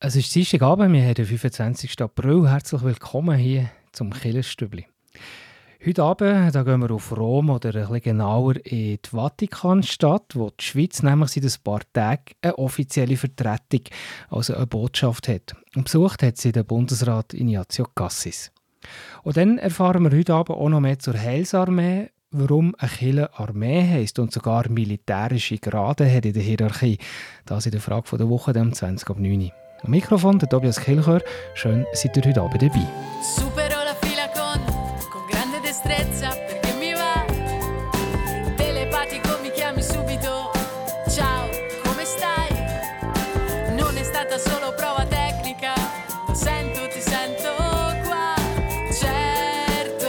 Es ist Dienstagabend, wir haben den 25. April. Herzlich willkommen hier zum Killerstübli. Heute Abend da gehen wir auf Rom oder ein bisschen genauer in die Vatikanstadt, wo die Schweiz nämlich seit ein paar Tagen eine offizielle Vertretung, also eine Botschaft hat. Und besucht hat sie den Bundesrat Ignazio Cassis. Und dann erfahren wir heute Abend auch noch mehr zur Heilsarmee, warum eine Kirchenarmee heisst und sogar militärische Grade hat in der Hierarchie. Das in der Frage der Woche, dem 20.09. Am Mikrofon der Tobias Kilcher. Schön, seid ihr heute Abend dabei. Supero la fila con grande destrezza perché mi va. Telepatico mi chiami subito. Ciao, come stai? Non è stata solo prova tecnica. Lo sento, ti sento qua. Certo,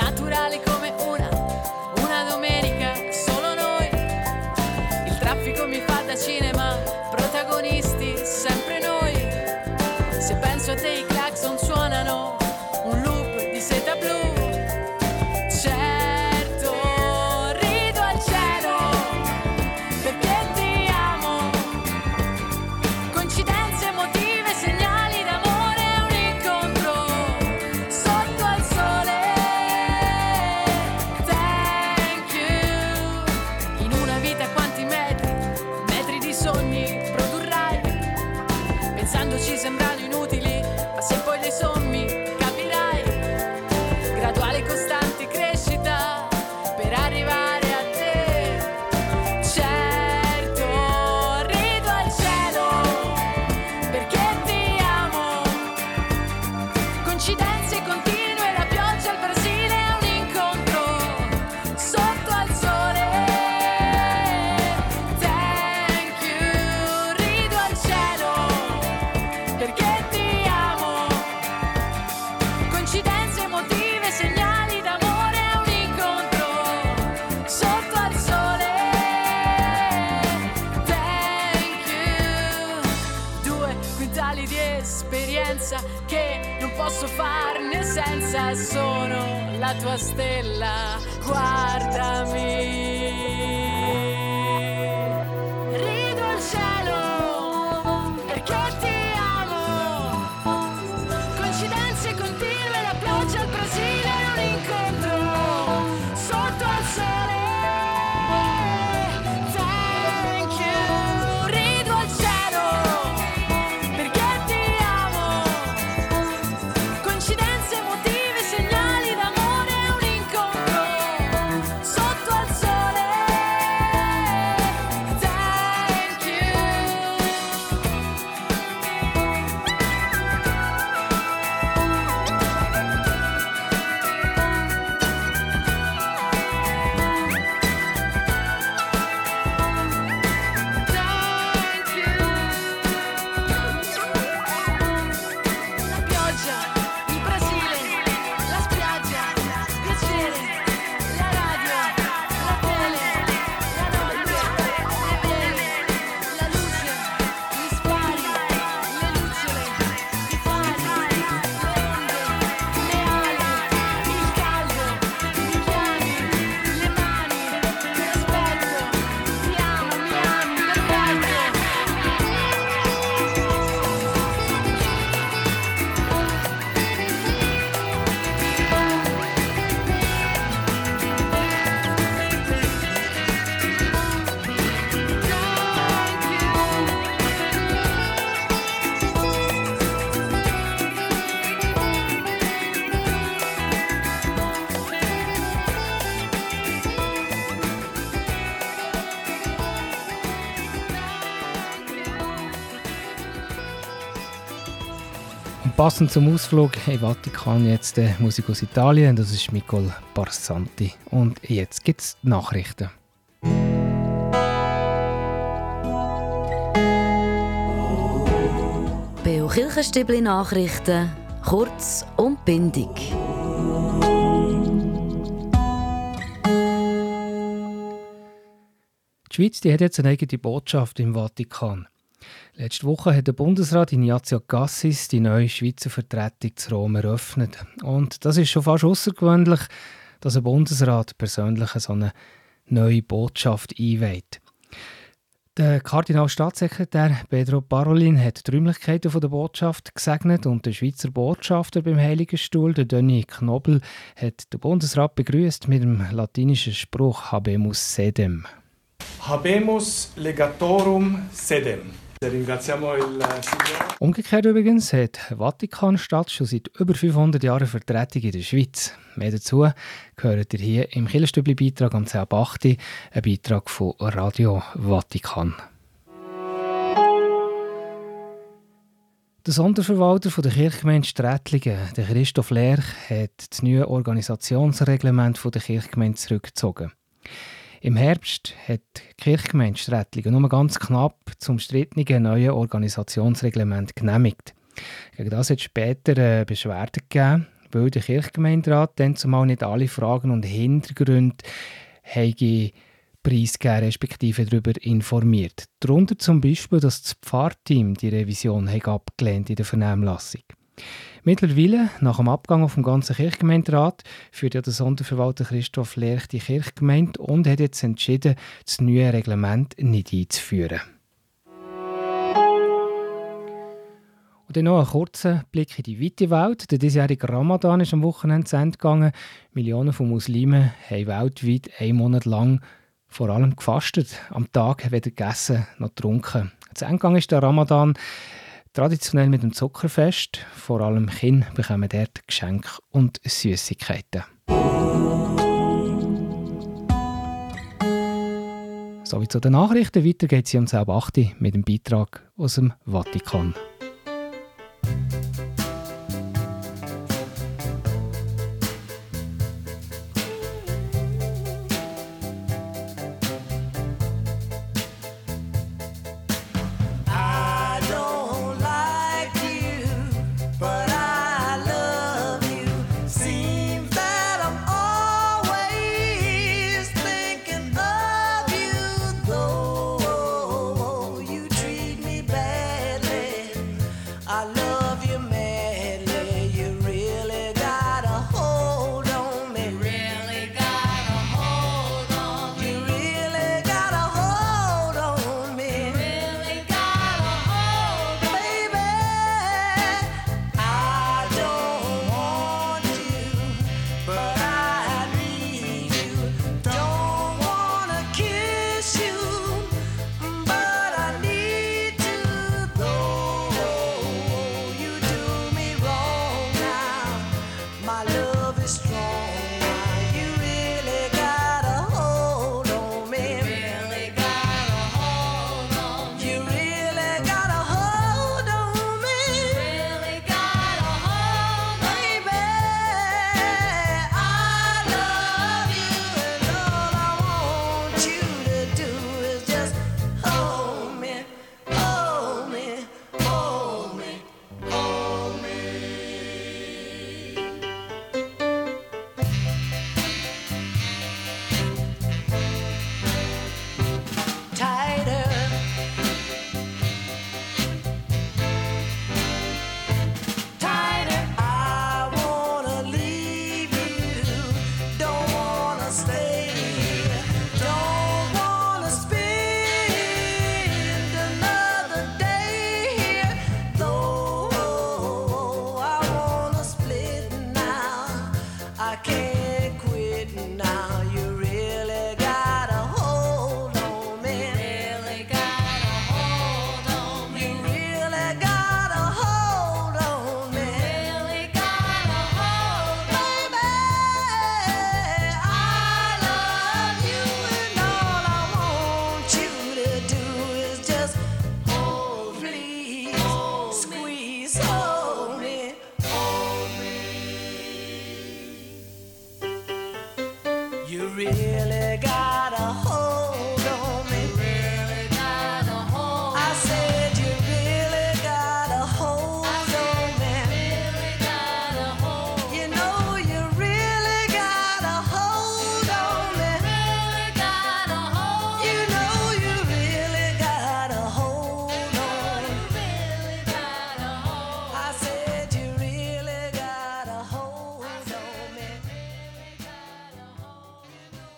naturale come una domenica solo noi. Il traffico mi fa da cinema. Protagonisti, sempre noi. Se penso a te i clacson suonano, un loop di seta blu. Certo, rido al cielo, perché ti amo. Coincidenze emotive, segnali d'amore, un incontro sotto al sole. Thank you. In una vita quanti metri, metri di sogni. Pensandoci sembrano inutili, ma se poi li sommi capirai. Graduale e costante crescita per arrivare a te. Certo, rido al cielo perché ti amo. Coincidenze continue, la pioggia al Brasile è un incontro sotto al sole. Thank you, rido al cielo. Perché ti amo. Coincidenze emotive, segnali d'amore, un incontro sotto al sole. Thank you. 2 quintali di esperienza che non posso farne senza. Sono la tua stella, guardami. Rido al cielo perché ti continua la pioggia al Brasile, un incontro sotto al sole. Thank you, rido al cielo perché ti amo. Coincidenze emotive, segnali d'amore, un incontro sotto al sole. Thank you. Thank you. La pioggia, il Brasile, la spiaggia, piacere, la radio, la tele, la notte, le vele, la luce, gli spari, le lucciole, i fari, le onde, le ali, il caldo, i chiami, le mani, ti aspetto, mi ami, perfetto. Und passend zum Ausflug in den Vatikan jetzt Musik aus Italien, das ist Nicole Barsanti. Und jetzt gibt es Nachrichten. BO Kirchenstübli Nachrichten, kurz und bindig. Die Schweiz die hat jetzt eine eigene Botschaft im Vatikan. Letzte Woche hat der Bundesrat Ignazio Cassis die neue Schweizer Vertretung zu Rom eröffnet. Und das ist schon fast außergewöhnlich, dass ein Bundesrat persönlich so eine neue Botschaft einweiht. Der Kardinalstaatssekretär Pietro Parolin hat die Räumlichkeiten der Botschaft gesegnet und der Schweizer Botschafter beim Heiligen Stuhl, der Denis Knobel, hat den Bundesrat begrüßt mit dem latinischen Spruch «Habemus sedem». «Habemus legatorum sedem». Umgekehrt übrigens hat die Vatikanstadt schon seit über 500 Jahren Vertretung in der Schweiz. Mehr dazu gehört ihr hier im Killerstübli-Beitrag am 10.08. Ein Beitrag von Radio Vatikan. Der Sonderverwalter der Kirchgemeinde Strätlingen, Christoph Lerch, hat das neue Organisationsreglement der Kirchgemeinde zurückgezogen. Im Herbst hat die Kirchgemeinde Strätlingen nur ganz knapp zum strittigen neuen Organisationsreglement genehmigt. Gegen das hat es später eine Beschwerde gegeben, weil der Kirchgemeinderat dann zumal nicht alle Fragen und Hintergründe preisgegeben respektive darüber informiert. Darunter zum Beispiel, dass das Pfarrteam die Revision abgelehnt in der Vernehmlassung. Mittlerweile, nach dem Abgang auf dem ganzen Kirchgemeinderat, führt ja der Sonderverwalter Christoph Lerch die Kirchgemeinde und hat jetzt entschieden, das neue Reglement nicht einzuführen. Und dann noch einen kurzen Blick in die weite Welt. Der diesjährige Ramadan ist am Wochenende zu Ende gegangen. Millionen von Muslimen haben weltweit einen Monat lang vor allem gefastet. Am Tag weder gegessen noch getrunken. Zu Ende gegangen ist der Ramadan traditionell mit dem Zuckerfest. Vor allem Kinder bekommen dort Geschenke und Süßigkeiten. Sowie zu den Nachrichten. Weiter geht es hier um 10.08 Uhr mit dem Beitrag aus dem Vatikan. I love you.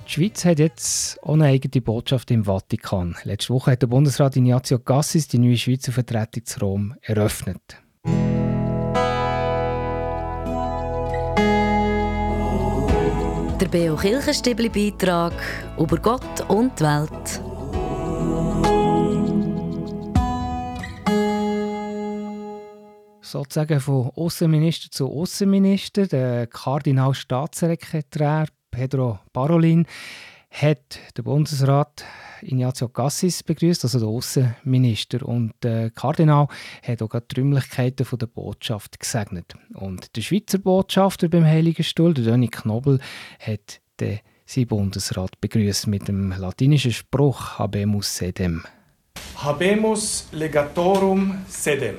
Die Schweiz hat jetzt auch eine eigene Botschaft im Vatikan. Letzte Woche hat der Bundesrat Ignazio Cassis die neue Schweizer Vertretung zu Rom eröffnet. Der B.O. Kirchenstübli-Beitrag über Gott und die Welt. Sozusagen von Außenminister zu Außenminister, der Kardinalstaatssekretär Pietro Parolin hat den Bundesrat Ignazio Cassis begrüßt, also den Außenminister. Und der Kardinal hat auch die Räumlichkeiten der Botschaft gesegnet. Und der Schweizer Botschafter beim Heiligen Stuhl, der Denis Knobel, hat seinen Bundesrat begrüßt mit dem latinischen Spruch «Habemus sedem». «Habemus legatorum sedem».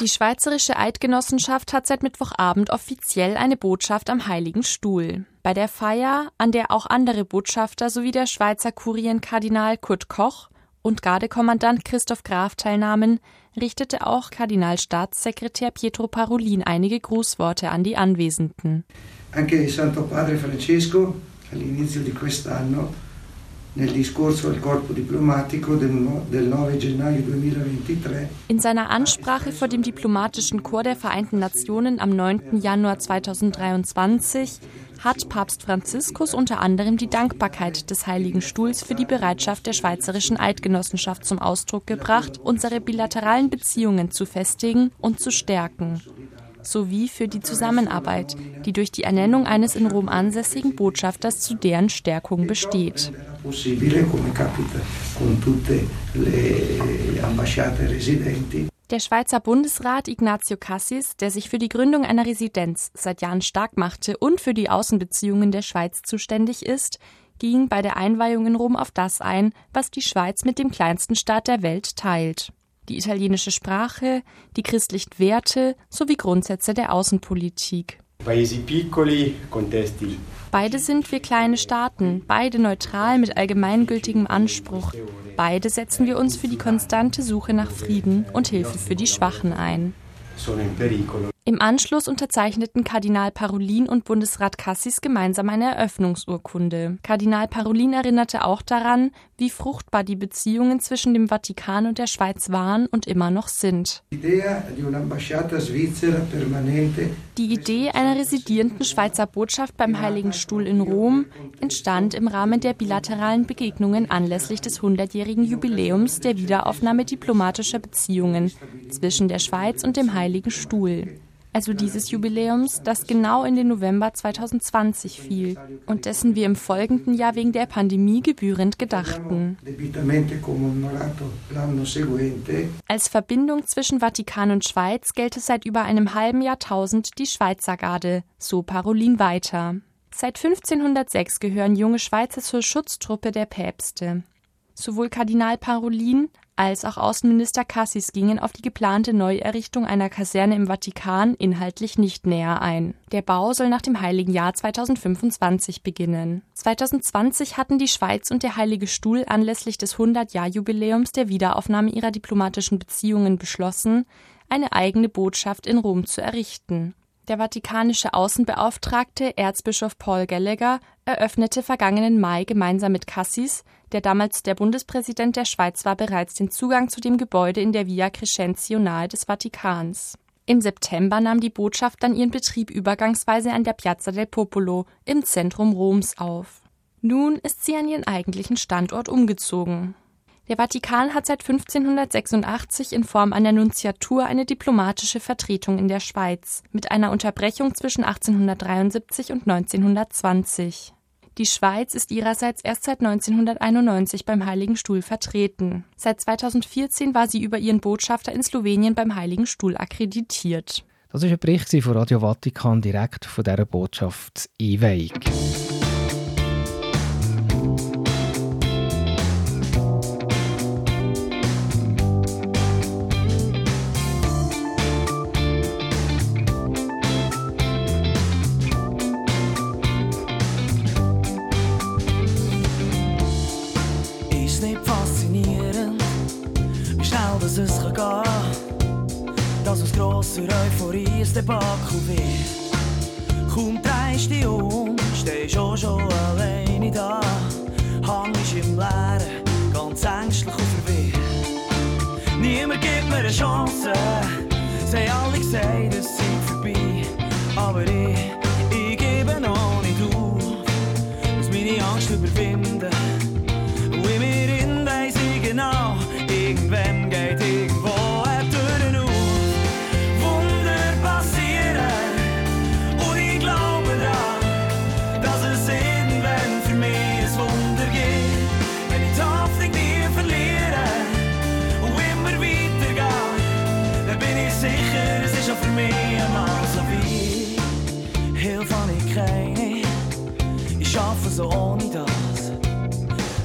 Die Schweizerische Eidgenossenschaft hat seit Mittwochabend offiziell eine Botschaft am Heiligen Stuhl. Bei der Feier, an der auch andere Botschafter sowie der Schweizer Kurienkardinal Kurt Koch und Gardekommandant Christoph Graf teilnahmen, richtete auch Kardinalstaatssekretär Pietro Parolin einige Grußworte an die Anwesenden. Anche il Santo Padre Francesco all'inizio di quest'anno nel discorso al corpo diplomatico del 9 gennaio 2023. In seiner Ansprache vor dem diplomatischen Korps der Vereinten Nationen am 9. Januar 2023 hat Papst Franziskus unter anderem die Dankbarkeit des Heiligen Stuhls für die Bereitschaft der Schweizerischen Eidgenossenschaft zum Ausdruck gebracht, unsere bilateralen Beziehungen zu festigen und zu stärken, sowie für die Zusammenarbeit, die durch die Ernennung eines in Rom ansässigen Botschafters zu deren Stärkung besteht. Der Schweizer Bundesrat Ignazio Cassis, der sich für die Gründung einer Residenz seit Jahren stark machte und für die Außenbeziehungen der Schweiz zuständig ist, ging bei der Einweihung in Rom auf das ein, was die Schweiz mit dem kleinsten Staat der Welt teilt: die italienische Sprache, die christlichen Werte sowie Grundsätze der Außenpolitik. Beide sind wir kleine Staaten, beide neutral mit allgemeingültigem Anspruch. Beide setzen wir uns für die konstante Suche nach Frieden und Hilfe für die Schwachen ein. Im Anschluss unterzeichneten Kardinal Parolin und Bundesrat Cassis gemeinsam eine Eröffnungsurkunde. Kardinal Parolin erinnerte auch daran, wie fruchtbar die Beziehungen zwischen dem Vatikan und der Schweiz waren und immer noch sind. Die Idee einer residierenden Schweizer Botschaft beim Heiligen Stuhl in Rom entstand im Rahmen der bilateralen Begegnungen anlässlich des 100-jährigen Jubiläums der Wiederaufnahme diplomatischer Beziehungen zwischen der Schweiz und dem Heiligen Stuhl. Also dieses Jubiläums, das genau in den November 2020 fiel und dessen wir im folgenden Jahr wegen der Pandemie gebührend gedachten. Als Verbindung zwischen Vatikan und Schweiz gelte seit über einem halben Jahrtausend die Schweizer Garde, so Parolin weiter. Seit 1506 gehören junge Schweizer zur Schutztruppe der Päpste. Sowohl Kardinal Parolin als auch Außenminister Cassis gingen auf die geplante Neuerrichtung einer Kaserne im Vatikan inhaltlich nicht näher ein. Der Bau soll nach dem Heiligen Jahr 2025 beginnen. 2020 hatten die Schweiz und der Heilige Stuhl anlässlich des 100-Jahr-Jubiläums der Wiederaufnahme ihrer diplomatischen Beziehungen beschlossen, eine eigene Botschaft in Rom zu errichten. Der vatikanische Außenbeauftragte Erzbischof Paul Gallagher eröffnete vergangenen Mai gemeinsam mit Cassis, der damals der Bundespräsident der Schweiz war, bereits den Zugang zu dem Gebäude in der Via Crescenzio nahe des Vatikans. Im September nahm die Botschaft dann ihren Betrieb übergangsweise an der Piazza del Popolo im Zentrum Roms auf. Nun ist sie an ihren eigentlichen Standort umgezogen. Der Vatikan hat seit 1586 in Form einer Nunziatur eine diplomatische Vertretung in der Schweiz, mit einer Unterbrechung zwischen 1873 und 1920. Die Schweiz ist ihrerseits erst seit 1991 beim Heiligen Stuhl vertreten. Seit 2014 war sie über ihren Botschafter in Slowenien beim Heiligen Stuhl akkreditiert. Das war ein Bericht von Radio Vatikan direkt von dieser Botschaftseinweihung. Euphorie ist der Baku weh. Kaum dreist dich um, steh schon alleine da. Hang ist im Leeren, ganz ängstlich und verwirrt. Niemand gibt mir eine Chance. Sie alle gesehen, es sei vorbei. Aber ich gebe noch nicht auf. Muss meine Angst überwinden. Und in mir hin weiss ich genau, irgendwann geht irgendwo. Ich arbeite so ohne das,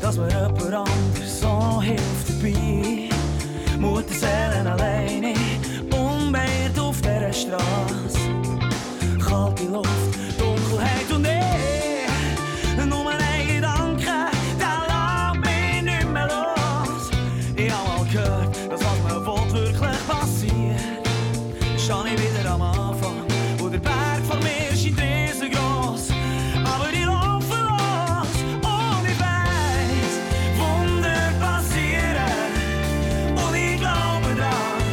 dass mir jemand anders so hilft dabei. Mutterseelen alleine, unbeirrt auf dieser Straße. Kalte Luft, Dunkelheit und ich, nur ein Gedanke, der lässt mich nicht mehr los. Ich habe mal gehört, dass was mir wohl wirklich passiert. Stand ich wieder am Anfang, wo der Berg vor mir scheint riesengroß. Aber ich laufe los, ohne Weiß. Wunder passieren und ich glaube daran,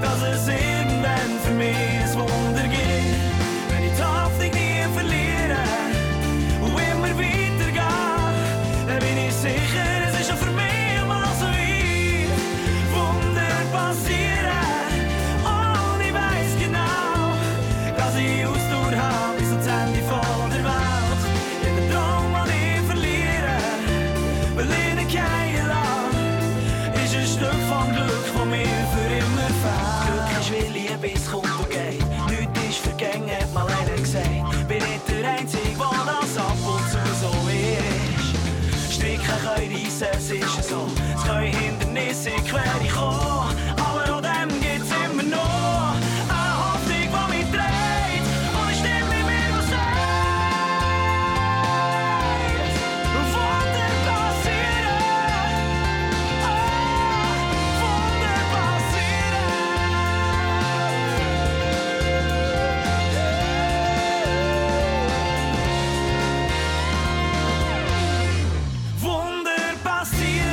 dass es irgendwann für mich ein Wunder gibt. Wenn ich die Hoffnung nie verliere und immer weiter gehe, dann bin ich sicher, es ist schon für mich mal so weit. Wunder passieren und ich weiss genau, dass ich Ausdauer habe bis ans Ende von der Welt. Bis kommt und geht, nichts ist vergangen, hat mal einer gesagt. Bin nicht der Einzige, der das ab und zu so ist. Stricken können reissen, es ist so. Es können Hindernisse in die Quere kommen, aber auch dem gibt's immer noch eine Hoffnung, die mich dreht. Und eine Stimme in mir, die sagt, Wunder passieren, oh, Wunder passieren.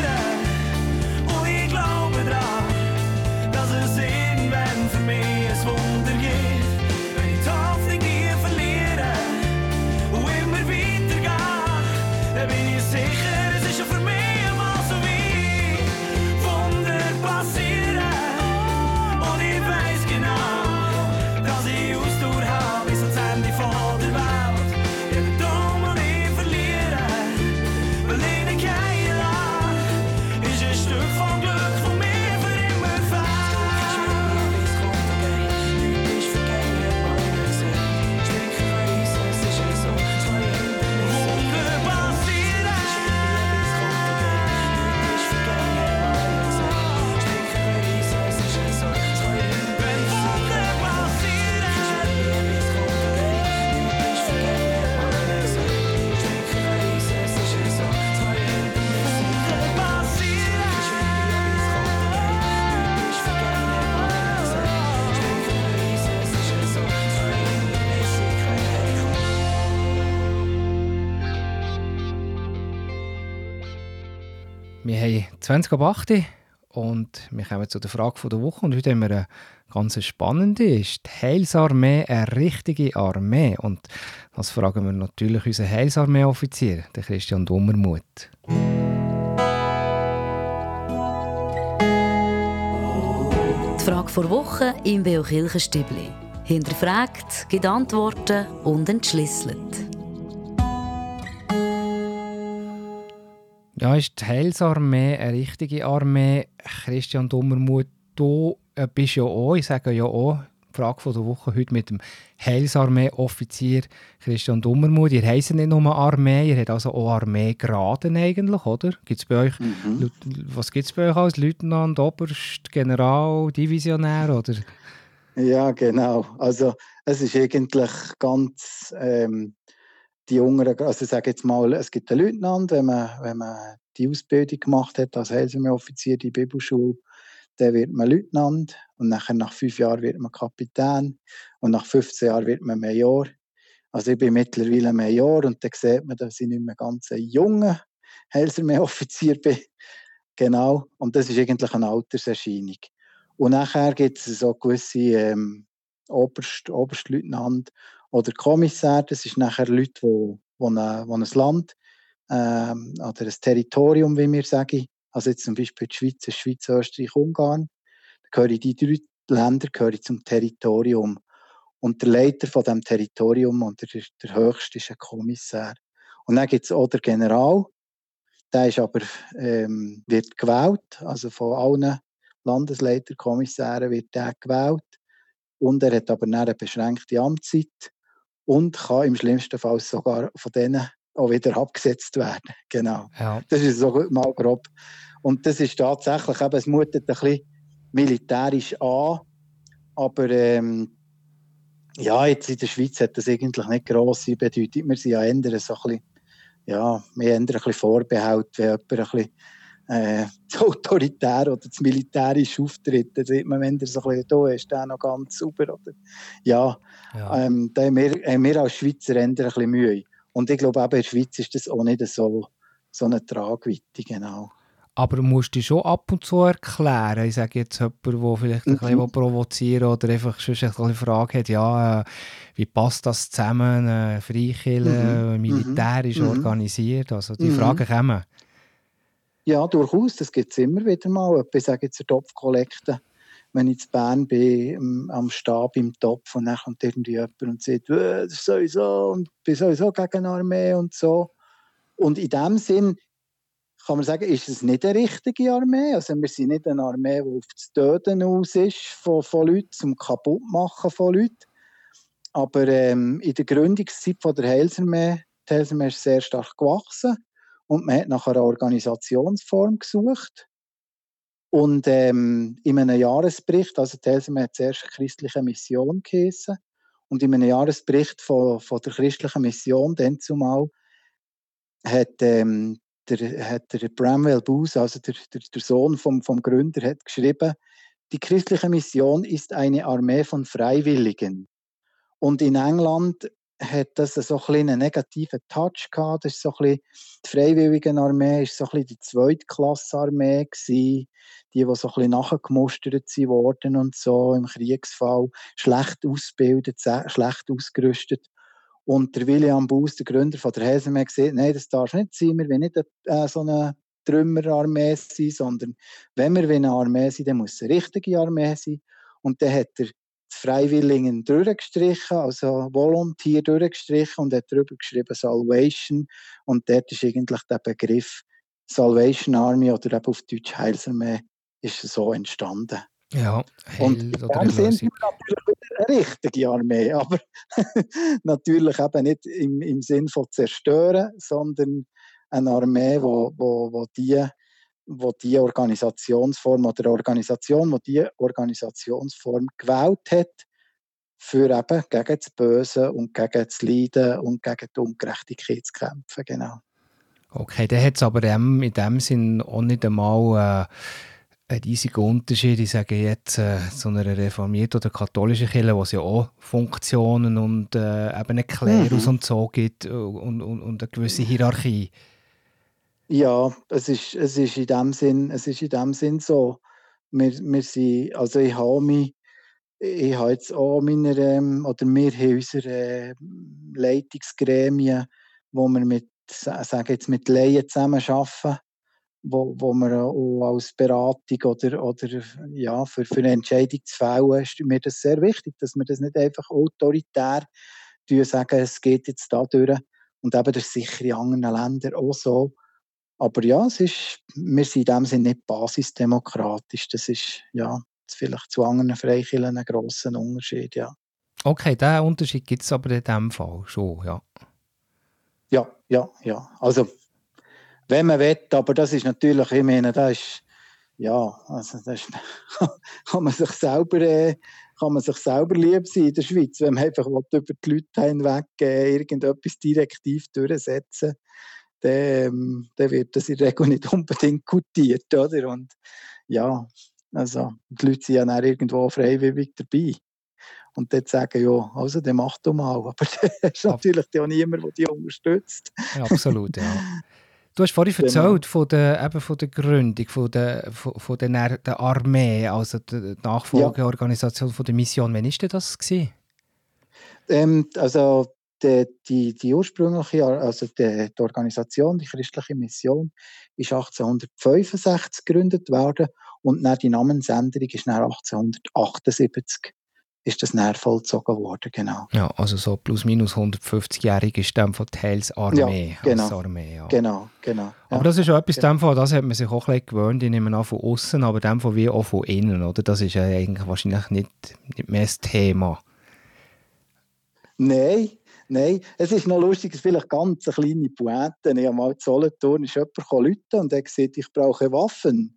Wir haben 20.08 Uhr und wir kommen zu der Frage der Woche. Und heute haben wir eine ganz spannende. Ist die Heilsarmee eine richtige Armee? Und das fragen wir natürlich unseren Heilsarmee-Offizier, den Christian Dummermuth. Die Frage der Woche im BO Kirchenstübli. Hinterfragt, gibt Antworten und entschlüsselt. Ja, ist die Heilsarmee eine richtige Armee? Christian Dummermuth, du bist ja auch, ich sage ja auch, die Frage der Woche heute mit dem Heilsarmee-Offizier Christian Dummermuth. Ihr heisst nicht nur Armee, ihr habt also auch Armeegraden eigentlich, oder? Gibt's bei euch, was gibt es bei euch als Leutnant, Oberst, General, Divisionär, oder? Ja, genau. Also es ist eigentlich ganz... die jüngeren, also ich sage jetzt mal, es gibt einen Leutnant, wenn man die Ausbildung gemacht hat als Heilsarmee-Offizier in der Bibelschule, dann wird man Leutnant und nachher nach 5 Jahren wird man Kapitän und nach 15 Jahren wird man Major Also ich bin mittlerweile ein Jahr und dann sieht man, dass ich nicht mehr ganz ein junger Hälser mehr Offizier bin. Genau, und das ist eigentlich eine Alterserscheinung. Und nachher gibt es so gewisse Oberstleutnant oder Kommissär, das sind nachher Leute, die ein Land oder ein Territorium, wie wir sagen, also jetzt zum Beispiel die Schweiz, Österreich, Ungarn, gehören die drei Länder zum Territorium. Und der Leiter von diesem Territorium und der Höchste ist ein Kommissär. Und dann gibt es auch den General, der ist aber, wird gewählt, also von allen Landesleitern, Kommissären wird der gewählt. Und er hat aber dann eine beschränkte Amtszeit und kann im schlimmsten Fall sogar von denen auch wieder abgesetzt werden. Genau. Ja. Das ist so mal grob. Und das ist tatsächlich, eben, es mutet ein bisschen militärisch an, aber ja, jetzt in der Schweiz hat das eigentlich nicht grosse Bedeutung. Wir sind ja ändern so ein bisschen, ja, wir ändern ein bisschen Vorbehalt, wenn jemand ein bisschen zu autoritär oder zu militärisch auftritt. Dann sieht man, wenn der so ein bisschen da ist, der noch ganz sauber. Oder? Ja, ja. Da haben wir als Schweizer ändern ein bisschen Mühe. Und ich glaube, eben in der Schweiz ist das auch nicht so eine Tragweite, genau. Aber musst du schon ab und zu erklären, ich sage jetzt jemanden, der vielleicht ein bisschen provozieren oder einfach schon eine Frage hat, ja, wie passt das zusammen, Freikirche, militärisch organisiert, also die Fragen kommen. Ja, durchaus, das gibt es immer wieder mal. Ich sage jetzt eine Topfkollekte, wenn ich in Bern bin, am Stab im Topf und dann kommt irgendwie jemand und sagt, das ist sowieso, und ich bin sowieso gegen die Armee und so. Und in dem Sinn, kann man sagen, ist es nicht eine richtige Armee. Also wir sind nicht eine Armee, die auf das Töten aus ist von Leuten, zum Kaputtmachen von Leuten. Aber in der Gründungszeit von der Heilsarmee, die Heilsarmee ist sehr stark gewachsen und man hat nach einer Organisationsform gesucht. Und in einem Jahresbericht, also die Heilsarmee hat zuerst christliche Mission geheissen, und in einem Jahresbericht von der christlichen Mission, dann zumal, hat der Bramwell Booth, also der Sohn vom Gründer, hat geschrieben, die christliche Mission ist eine Armee von Freiwilligen. Und in England hat das so ein einen negativen Touch gehabt. Das ist so ein bisschen, die Freiwilligenarmee war so ein bisschen die Zweitklasse-Armee gewesen, die so ein bisschen nachgemustert wurden und so im Kriegsfall, schlecht ausgebildet, schlecht ausgerüstet. Und der William Booth, der Gründer von der Heilsarmee, hat gesagt, nein, das darf nicht sein, wir wollen nicht so eine Trümmerarmee sein, sondern wenn wir eine Armee sind, dann muss es eine richtige Armee sein. Und dann hat er die Freiwilligen durchgestrichen, also Volontier durchgestrichen, und hat darüber geschrieben Salvation. Und dort ist eigentlich der Begriff Salvation Army oder eben auf Deutsch Heilsarmee ist so entstanden. Ja, und in dem Sinn sind wir natürlich eine richtige Armee, aber natürlich eben nicht im Sinn von zerstören, sondern eine Armee, die Organisationsform oder Organisation, die diese Organisationsform gewählt hat, für eben gegen das Böse und gegen das Leiden und gegen die Ungerechtigkeit zu kämpfen. Genau. Okay, der hat es aber in dem Sinn auch nicht einmal... Ein riesiger Unterschied, ich sage jetzt, zu einer reformierten oder katholischen Kirche, wo es ja auch Funktionen und eben einen Klerus und so gibt und eine gewisse Hierarchie. Ja, es ist in dem Sinn so. Wir sind, also ich habe jetzt auch wir haben unsere Leitungsgremien, wo wir mit Laien zusammenarbeiten. Wo man auch als Beratung oder ja, für eine Entscheidung zu fällen, ist mir das sehr wichtig, dass wir das nicht einfach autoritär sagen, es geht jetzt da durch. Und eben das ist sicher in anderen Ländern auch so. Aber ja, wir sind in dem Sinne nicht basisdemokratisch. Das ist ja vielleicht zu anderen Freikirchen ein grosser Unterschied. Ja. Okay, diesen Unterschied gibt es aber in diesem Fall schon, ja. Ja. Also, wenn man will, aber das ist natürlich, ich meine, kann man sich selber lieb sein in der Schweiz, wenn man einfach über die Leute hinweg irgendetwas direktiv durchsetzen will, dann wird das in der Regel nicht unbedingt gutiert, oder? Und ja, also die Leute sind ja dann irgendwo freiwillig dabei. und dort sagen, ja, also dann mach doch mal. Aber das ist natürlich auch niemand, der dich unterstützt. Ja, absolut, ja. Du hast vorhin erzählt von der Gründung, von der Armee, also der Nachfolgeorganisation von der Mission. Wann war denn das? Also die ursprüngliche, also die Organisation, die christliche Mission, ist 1865 gegründet worden und nach die Namensänderung ist nach 1878 ist das näher vollzogen worden, genau. Ja, also so plus minus 150-jährige ist dann von Teils Armee. Ja, genau. Als Armee, ja. Genau. Aber das ist ja etwas, dem Fall, das hat man sich auch ein bisschen gewöhnt, ich nehme an von außen, aber dem Fall wie auch von innen, oder? Das ist ja eigentlich wahrscheinlich nicht mehr das Thema. Nein. Es ist noch lustig, es ist vielleicht ganz eine kleine Pointe. Ich habe mal in Solothurn, ist jemand gekommen und hat gesagt, ich brauche Waffen.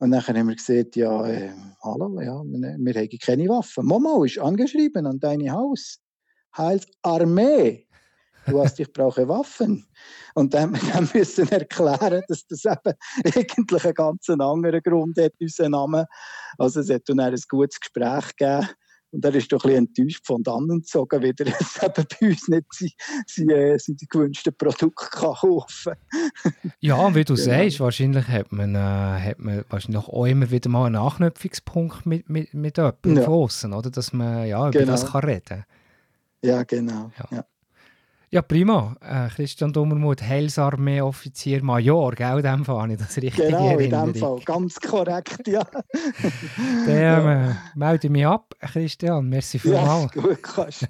Und dann haben wir gesagt, wir haben keine Waffen. Momo ist angeschrieben an dein Haus. Heißt Armee. Du hast, ich brauche Waffen. Und dann müssen wir erklären, dass das eben eigentlich einen ganz anderen Grund hat, unseren Namen. Also es hat dann ein gutes Gespräch gegeben. Und er ist doch ein bisschen enttäuscht von anderen gezogen, weil er eben bei uns nicht die gewünschten Produkte kaufen kann. Ja, und wie du sagst, wahrscheinlich hat man wahrscheinlich auch immer wieder mal einen Anknüpfungspunkt mit jemandem von außen, oder? Dass man über das kann reden. Ja, genau. Ja, prima. Christian Dummermuth, Heilsarmee-Offizier Major, gell, in dem Fall habe ich das richtig erinnert. Genau, in dem Fall, ganz korrekt, ja. Dann melde mich ab, Christian, merci vielmals. Ja, gut, kannst.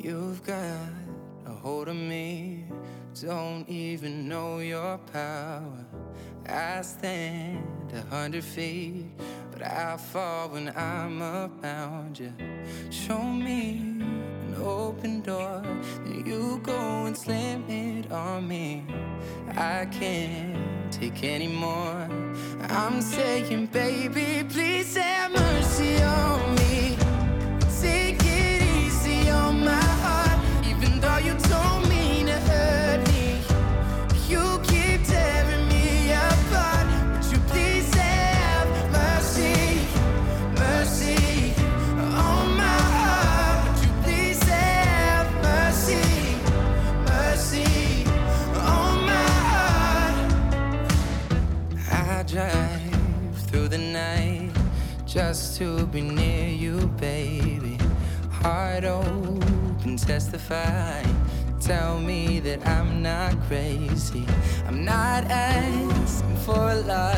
You've got hold of me, don't even know your power. I stand 100 feet, but I fall when I'm around you. Show me an open door, then you go and slam it on me. I can't take any more. I'm saying, baby, please have mercy on me. Take it easy on my heart. Though you don't mean to hurt me, you keep tearing me apart. Would you please have mercy, mercy on my heart? Would you please have mercy, mercy on my heart? I drive through the night just to be near you, baby. Heart old and testify, tell me that I'm not crazy. I'm not asking for a lot,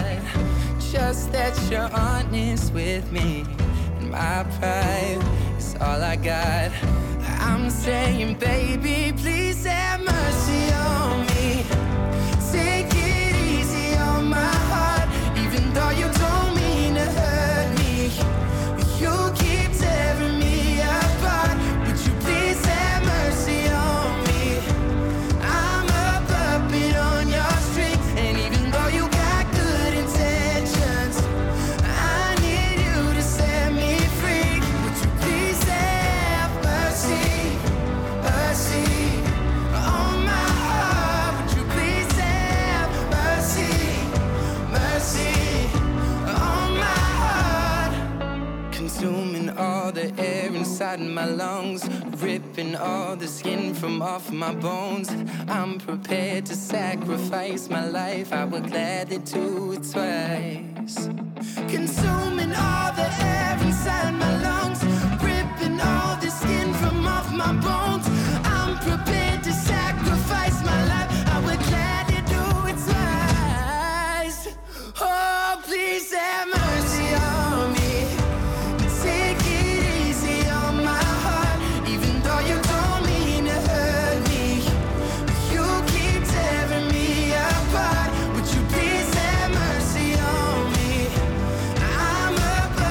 just that you're honest with me. And my pride is all I got. I'm saying, baby, please have mercy on me. Take it easy on my heart, even though you don't mean to hurt me. You keep tearing me apart. All the air inside my lungs, ripping all the skin from off my bones. I'm prepared to sacrifice my life. I would gladly do it twice. Consuming all the air inside my lungs, ripping all the skin from off my bones. I'm prepared to sacrifice my life. I would gladly do it twice. Oh, please have mercy on me. Would you please have mercy on me? I'm a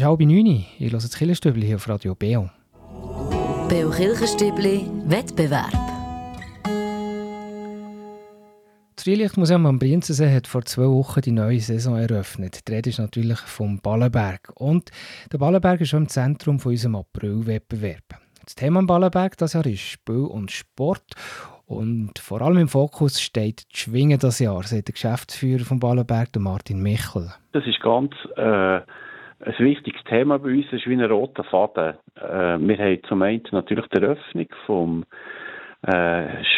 ist 8:30 Uhr. Ich höre das Killerstübli hier auf Radio BEO. BEO Kirchenstübli Wettbewerb. Das Freilichtmuseum am Brienzensee hat vor 2 Wochen die neue Saison eröffnet. Die Rede ist natürlich vom Ballenberg. Und der Ballenberg ist schon im Zentrum von unserem April-Wettbewerb. Das Thema am Ballenberg dieses Jahr ist Spiel und Sport. Und vor allem im Fokus steht die Schwinge dieses Jahr, sagt der Geschäftsführer von Ballenberg, Martin Michel. Das ist ganz ein wichtiges Thema bei uns, ist wie ein roter Faden. Wir haben zum einen natürlich die Eröffnung von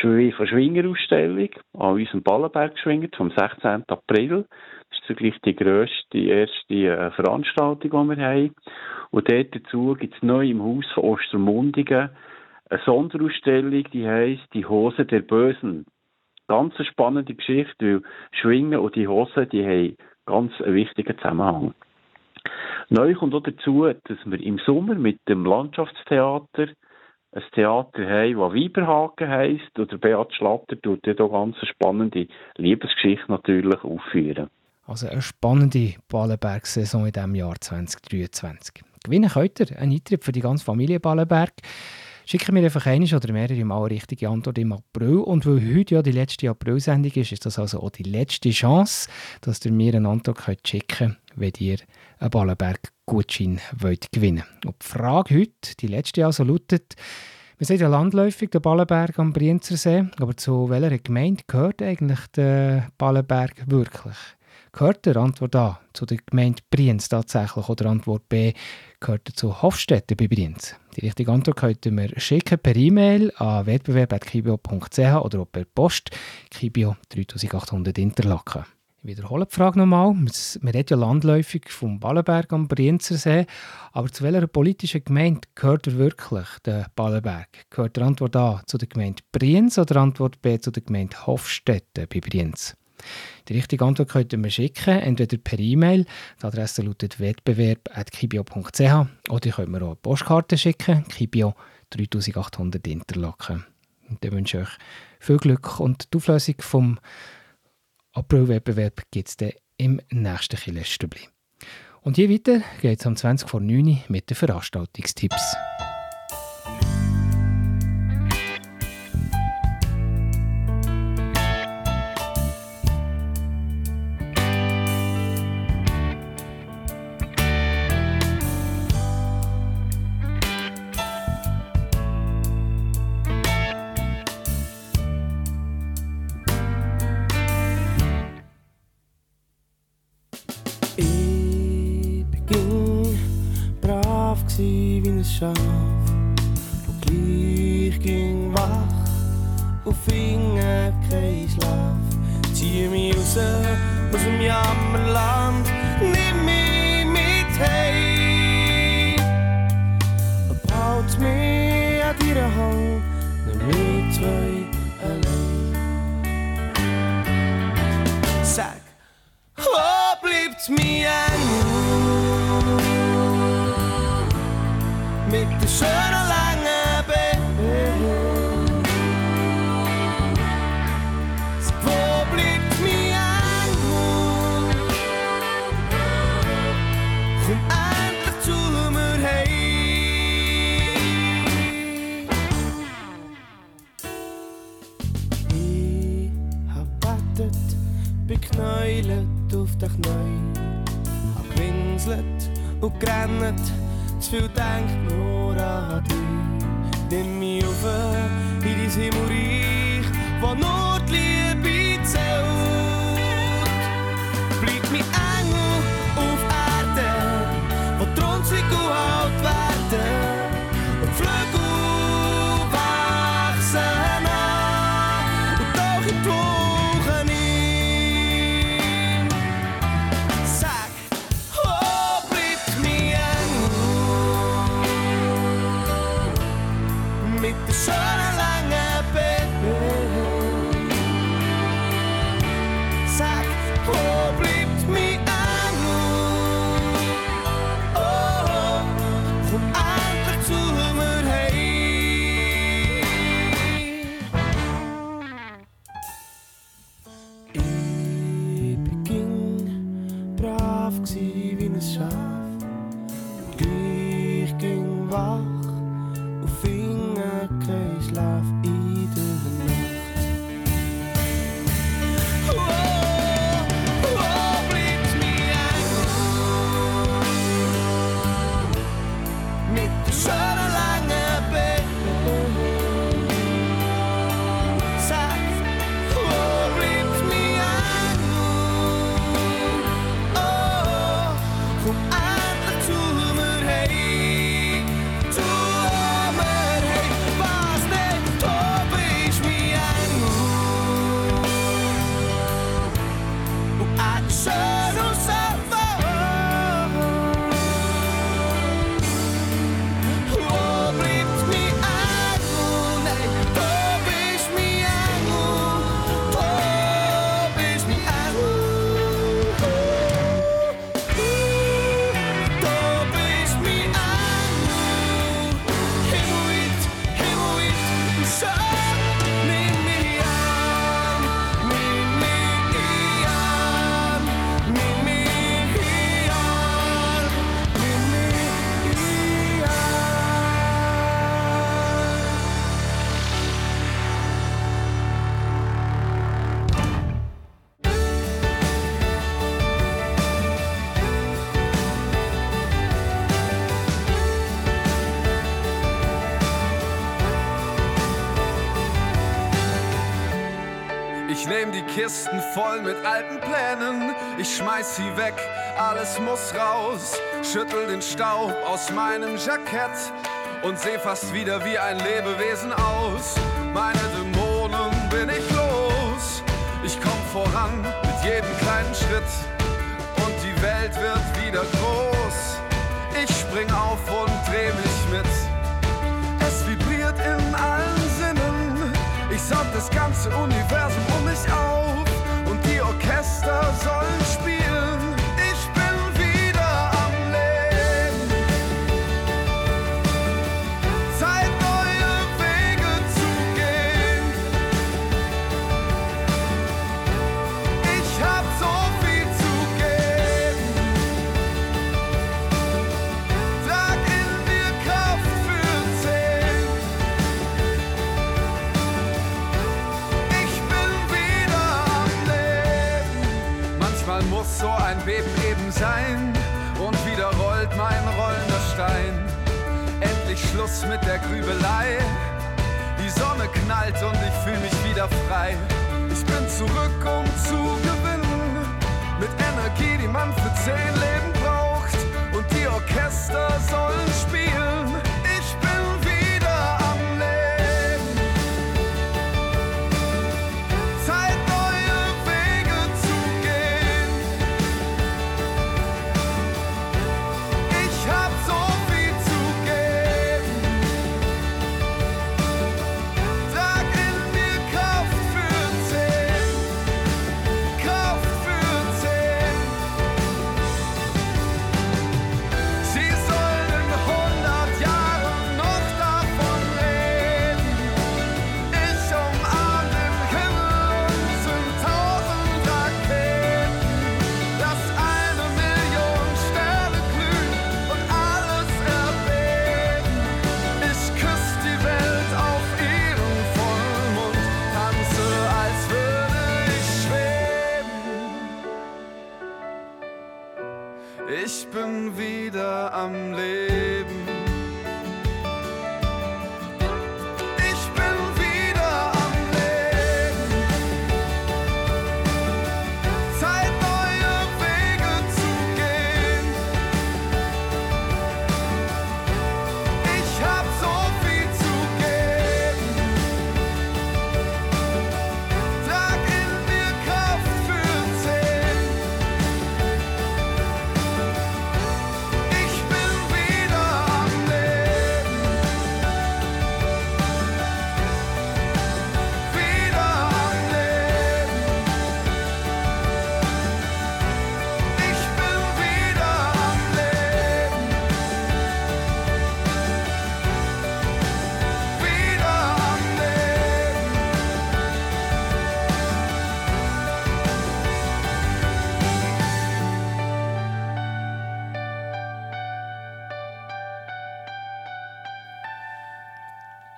Schwingerausstellung an unserem Ballenberg geschwingert, vom 16. April. Das ist zugleich die grösste, die erste Veranstaltung, die wir haben. Und dort dazu gibt es neu im Haus von Ostermundigen eine Sonderausstellung, die heisst «Die Hose der Bösen». Ganz eine spannende Geschichte, weil Schwingen und die Hose, die haben ganz einen wichtigen Zusammenhang. Neu kommt auch dazu, dass wir im Sommer mit dem Landschaftstheater ein Theater haben, das Weiberhaken heisst, und der Beat Schlatter tut hier ganz eine spannende Liebesgeschichte natürlich aufführen. Also eine spannende Ballenberg-Saison in diesem Jahr 2023. Gewinnen könnt ihr einen Eintritt für die ganze Familie Ballenberg. Schicke mir einfach eine oder mehrere Mal eine richtige Antwort im April. Und weil heute ja die letzte April-Sendung ist, ist das also auch die letzte Chance, dass ihr mir eine Antwort schicken könnt, wenn ihr einen Ballenberg-Gutschein gewinnen wollt. Und die Frage heute, die letzte also, lautet: Wir sind ja landläufig den Ballenberg am Brienzersee, aber zu welcher Gemeinde gehört eigentlich der Ballenberg wirklich? Gehört der Antwort A zu der Gemeinde Brienz tatsächlich oder Antwort B gehört er zu Hofstetten bei Brienz? Die richtige Antwort könnten wir schicken per E-Mail an wettbewerb.kibio.ch oder auch per Post Kibio 3800 Interlaken. Ich wiederhole die Frage nochmal. Wir reden ja landläufig vom Ballenberg am Brienzersee, aber zu welcher politischen Gemeinde gehört er wirklich, der Ballenberg? Gehört der Antwort A zu der Gemeinde Brienz oder Antwort B zu der Gemeinde Hofstetten bei Brienz? Die richtige Antwort könnten wir schicken, entweder per E-Mail, die Adresse lautet wettbewerb@kibio.ch, oder ihr könnt mir auch eine Postkarte schicken, Kibio 3800 Interlaken. Und dann wünsche ich euch viel Glück und die Auflösung vom April-Wettbewerb gibt es dann im nächsten Killerstübli. Und hier weiter geht es um 20:20 Uhr mit den Veranstaltungstipps. lach, und Finger krieg Schlaf in der Nacht. Oh, oh, bleibt mir eng mit der schönen langen Beine. Sag, oh, bleibt mir eng. Oh, komm endlich zu mir heim. Kisten voll mit alten Plänen, ich schmeiß sie weg, alles muss raus. Schüttel den Staub aus meinem Jackett und seh fast wieder wie ein Lebewesen aus. Meine Dämonen bin ich los, ich komm voran mit jedem kleinen Schritt und die Welt wird wieder groß. Ich spring auf und dreh mich mit, es vibriert in allen Sinnen. Ich saug das ganze Universum um mich auf. Orchester sollen spielen, ich bin wieder am Leben. Zeit, neue Wege zu gehen. Ich hab so viel zu geben. Trag in mir Kraft für 10. Ich bin wieder am Leben. Manchmal muss so ein Beben eben sein und wieder rollt mein rollender Stein. Endlich Schluss mit der Grübelei, die Sonne knallt und ich fühl mich wieder frei. Ich bin zurück, um zu gewinnen, mit Energie, die man für 10 Leben braucht, und die Orchester sollen spielen. Ich bin wieder am Leben. Zeit, neue Wege zu gehen. Ich hab so viel zu geben. Trag in mir Kraft für 10. Kraft für 10. Sie sollen 100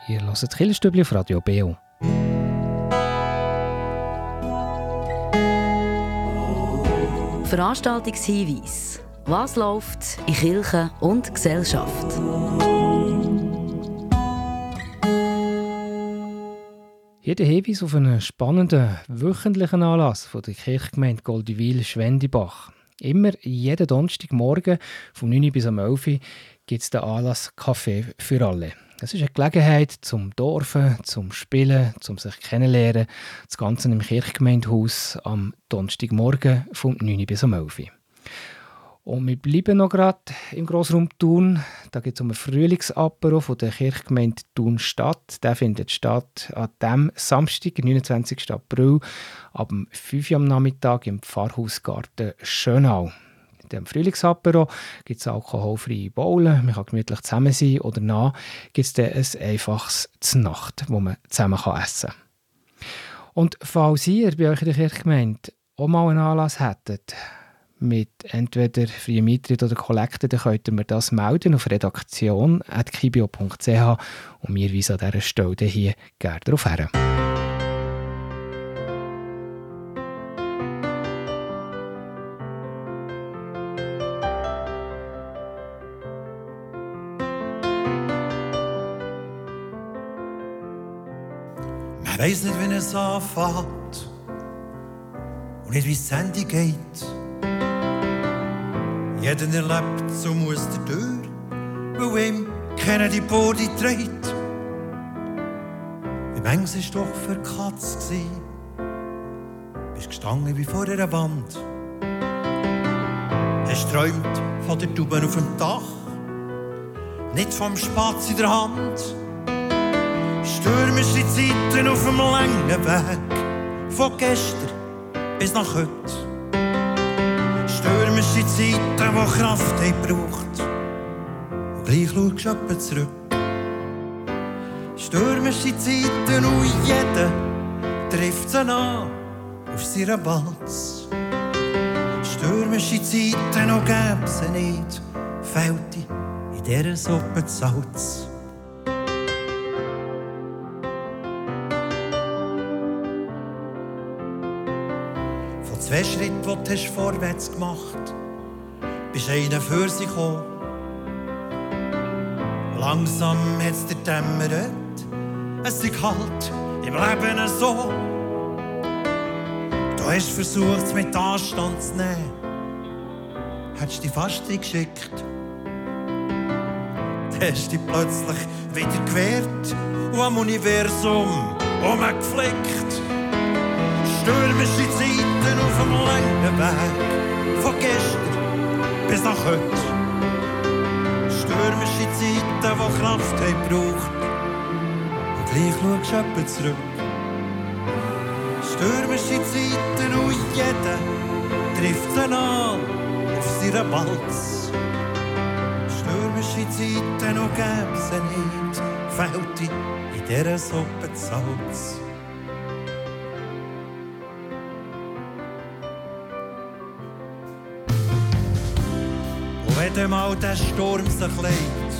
Ihr hört Killerstübli auf Radio BEO. Veranstaltungshinweis. Was läuft in Kirche und Gesellschaft? Hier der Hinweis auf einen spannenden wöchentlichen Anlass von der Kirchgemeinde Goldiwil-Schwendibach. Immer jeden Donnerstagmorgen von 9 bis 11 Uhr gibt es den Anlass «Kaffee für alle». Es ist eine Gelegenheit zum Dorfen, zum Spielen, zum sich kennenlernen. Das Ganze im Kirchgemeindehaus am Donnerstagmorgen von 9 bis 11 Uhr. Und wir bleiben noch gerade im Grossraum Thun. Da geht es um ein Frühlingsapero von der Kirchgemeinde Thun-Stadt. Der findet statt an diesem Samstag, 29. April, ab 5 Uhr am Nachmittag im Pfarrhausgarten Schönau. In diesem Frühlingsapero gibt es alkoholfreie Bowlen, man kann gemütlich zusammen sein, oder nach gibt es dann ein einfaches Znacht, wo man zusammen essen kann. Und falls ihr bei euch in der Kirchgemeinde auch mal einen Anlass hättet, mit entweder freiem Eintritt oder Kollekten, dann könnt ihr mir das melden auf redaktion@kibio.ch und wir weisen an dieser Stelle hier gerne darauf hin. Man weiss nicht, wie es anfängt und nicht, wie es zu Ende geht. Jeder erlebt, so muss er durch, weil ihm keiner die Bode trägt. Wie manches ist doch für Katz gsi, bist gestanden wie vor einer Wand. Hast träumt von der Tube auf dem Dach, nicht vom Spatz in der Hand. Stürmische Zeiten auf dem langen Weg, von gestern bis nach heute. Stürmische Zeiten, die Kraft haben gebraucht, und gleich schaust du jemanden zurück. Stürmische Zeiten, und jeder trifft sie an auf seiner Platz. Stürmische Zeiten, und gäbe sie nicht, fehlt in dieser Suppe das Salz. Von zwei Schritten, die du vorwärts gemacht hast, bist einer für sich gekommen. Langsam hat es dir dämmert, es sei halt im Leben so. Du hast versucht, es mit Anstand zu nehmen, hättest dich fast geschickt. Dann hast du dich plötzlich wieder gewehrt und am Universum umgeflickt. Stürmische Zeiten auf dem langen Weg, von gestern bis nach heute. Stürmische Zeiten, die Kraft haben gebraucht, und gleich schaust du jemanden zurück. Stürmische Zeiten, und jeder trifft sie an auf seiner Balz. Stürmische Zeiten, und gäbe sie nicht, fehlt in dieser Suppe das Salz. Wenn mal der Sturm sich legt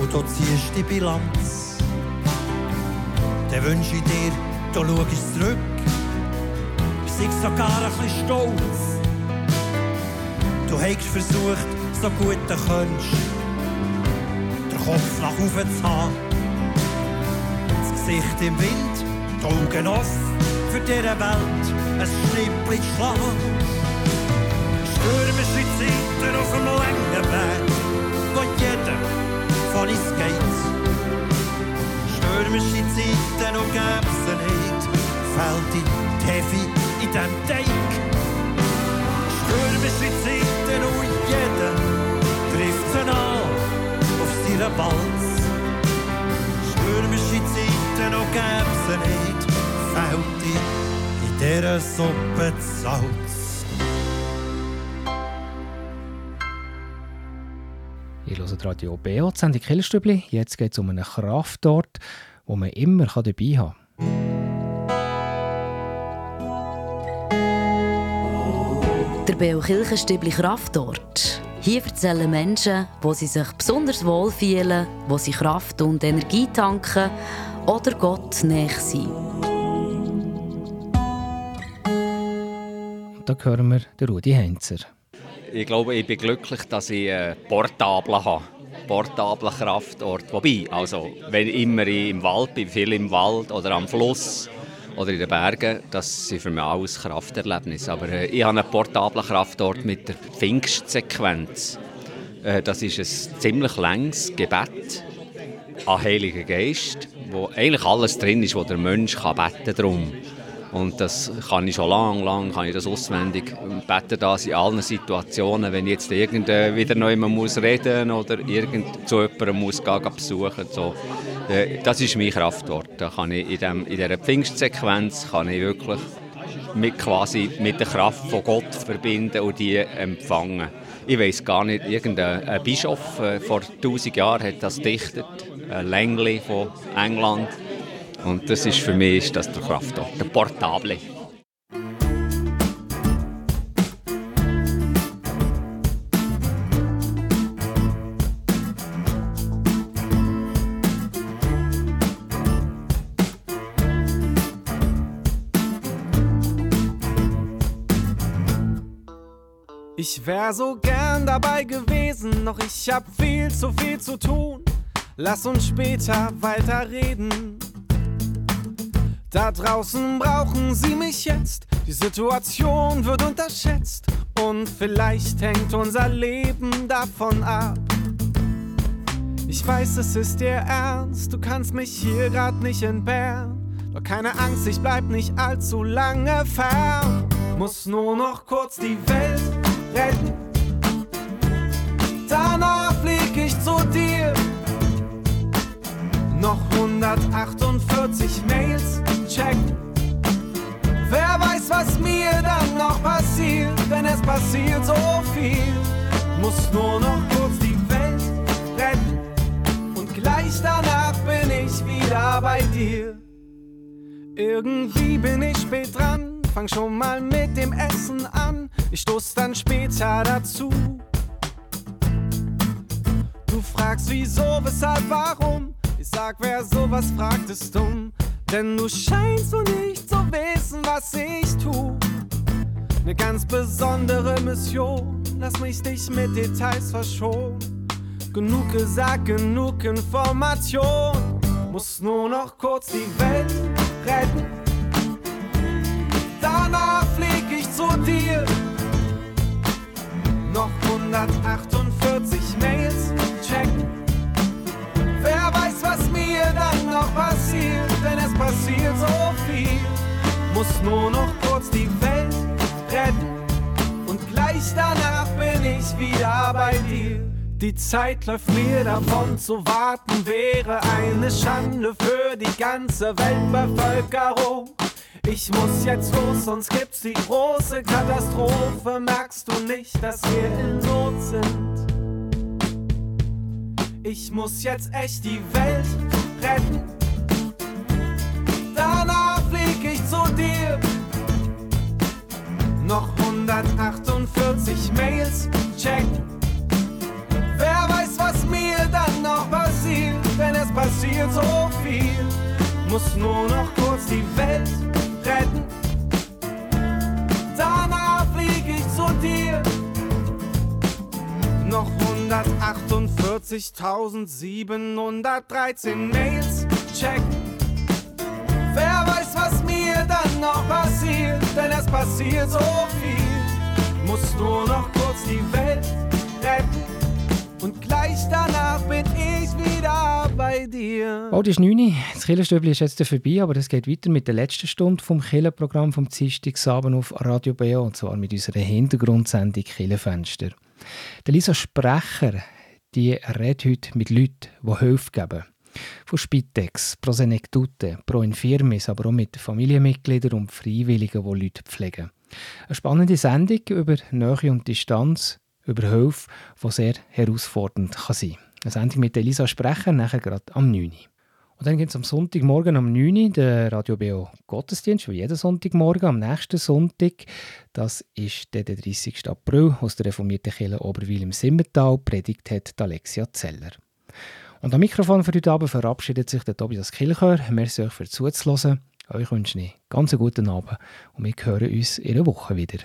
und du ziehst die Bilanz, dann wünsche ich dir, du schaust zurück, sei sogar ein bisschen stolz. Du hast versucht, so gut du kannst, den Kopf nach oben zu haben, das Gesicht im Wind, die Augen offen, für diese Welt ein Schnippchen zu schlagen. Stürmische Zeiten auf dem langen Weg, wo jeder von uns geht. Stürmische Zeiten und gäbe sie nicht, fällt in die Hefe in diesem Teig. Stürmische Zeiten und jeder trifft sie an auf seiner Balz. Stürmische Zeiten und gäbe sie nicht, fällt in dieser Suppe Salz. Ihr hört Radio BEO, die Sendung Killerstübli. Jetzt geht es um einen Kraftort, den man immer dabei haben kann. Der BEO Kirchenstübli Kraftort. Hier erzählen Menschen, wo sie sich besonders wohlfühlen, wo sie Kraft und Energie tanken oder Gott näher sind. Da hören wir den Rudi Hänzer. Ich glaube, ich bin glücklich, dass ich eine Portable habe. Portable Kraftort. Wobei, also, wenn immer ich im Wald bin, viel im Wald oder am Fluss oder in den Bergen, das sind für mich alles Krafterlebnisse. Aber ich habe einen portablen Kraftort mit der Pfingstsequenz. Das ist ein ziemlich langes Gebet an Heiligen Geist, wo eigentlich alles drin ist, wo der Mensch kann beten drum. Und das kann ich schon lang, kann ich das auswendig beten, das in allen Situationen, wenn ich jetzt wieder noch jemand muss reden oder zu jemandem muss gehen, besuchen so. Das ist mein Kraftort. Da kann ich in dieser Pfingstsequenz kann ich wirklich mit der Kraft von Gott verbinden und die empfangen. Ich weiss gar nicht, irgendein Bischof vor 1000 Jahren hat das dichtet, ein Längli von England. Und das ist für mich ist das der Kraftort, der Portable. Ich wär so gern dabei gewesen, doch ich hab viel zu tun. Lass uns später weiterreden. Da draußen brauchen sie mich jetzt, die Situation wird unterschätzt und vielleicht hängt unser Leben davon ab. Ich weiß, es ist dir ernst, du kannst mich hier grad nicht entbehren, doch keine Angst, ich bleib nicht allzu lange fern. Muss nur noch kurz die Welt retten, danach flieg ich zu dir. Noch 148 Mails checken. Wer weiß, was mir dann noch passiert, denn es passiert so viel. Muss nur noch kurz die Welt retten und gleich danach bin ich wieder bei dir. Irgendwie bin ich spät dran, fang schon mal mit dem Essen an, ich stoß dann später dazu. Du fragst wieso, weshalb, warum? Ich sag, wer sowas fragt, ist dumm, denn du scheinst so nicht zu wissen, was ich tu. Eine ganz besondere Mission, lass mich dich mit Details verschonen. Genug gesagt, genug Information. Muss nur noch kurz die Welt retten, danach flieg ich zu dir. Noch 148 Mails checken. Wer weiß, was mir dann noch passiert, denn es passiert so viel. Muss nur noch kurz die Welt retten und gleich danach bin ich wieder bei dir. Die Zeit läuft mir davon, zu warten wäre eine Schande für die ganze Weltbevölkerung. Ich muss jetzt los, sonst gibt's die große Katastrophe. Merkst du nicht, dass wir in Not sind? Ich muss jetzt echt die Welt retten, danach flieg ich zu dir. Noch 148 Mails checken. Wer weiß, was mir dann noch passiert, wenn es passiert so viel. Muss nur noch kurz die Welt retten, danach flieg ich zu dir. Noch 148.713 Mails checken. Wer weiß, was mir dann noch passiert, denn es passiert so viel. Muss nur noch kurz die Welt retten und gleich danach bin ich wieder bei dir. Bald ist 9 Uhr. Das Killerstübli ist jetzt vorbei, aber es geht weiter mit der letzten Stunde vom Killerprogramm vom Dienstagabend auf Radio BO, und zwar mit unserer Hintergrundsendung «Killerfenster». Elisa Sprecher, die redet heute mit Leuten, die Hilfe geben. Von Spitex, Pro Senektute, Pro Infirmis, aber auch mit Familienmitgliedern und Freiwilligen, die Leute pflegen. Eine spannende Sendung über Nähe und Distanz, über Hilfe, die sehr herausfordernd sein kann. Eine Sendung mit Elisa Sprecher, nachher gerade am 9. Und dann gibt es am Sonntagmorgen um 9 Uhr den Radio BO Gottesdienst, wie jeden Sonntagmorgen, am nächsten Sonntag. Das ist der 30. April, aus der reformierten Kirche Oberwil im Simmental, predigt hat Alexia Zeller. Und am Mikrofon für heute Abend verabschiedet sich der Tobias Kilcher. Merci euch für zuzuhören. Euch wünsche ich ganz einen guten Abend und wir hören uns in einer Woche wieder.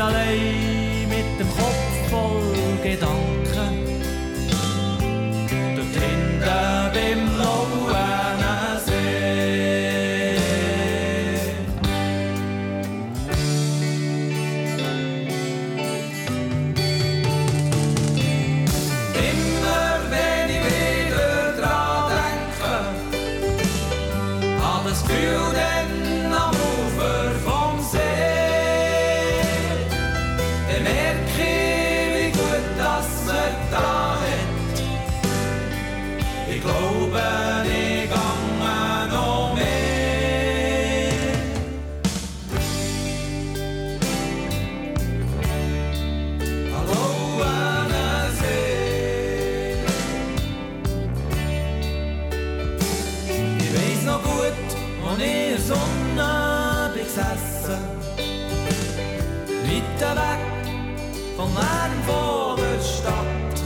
Allein mit dem Kopf voll Gedanken, dort hinten beim blauen See. Immer wenn ich wieder dran denke, an das Gefühl, denn am Ufer vom See. Weiter weg vom Lärm von der Stadt.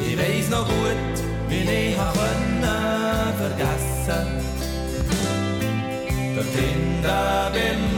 Ich weiss noch gut, wie ich vergessen konnte. Dort hinten bin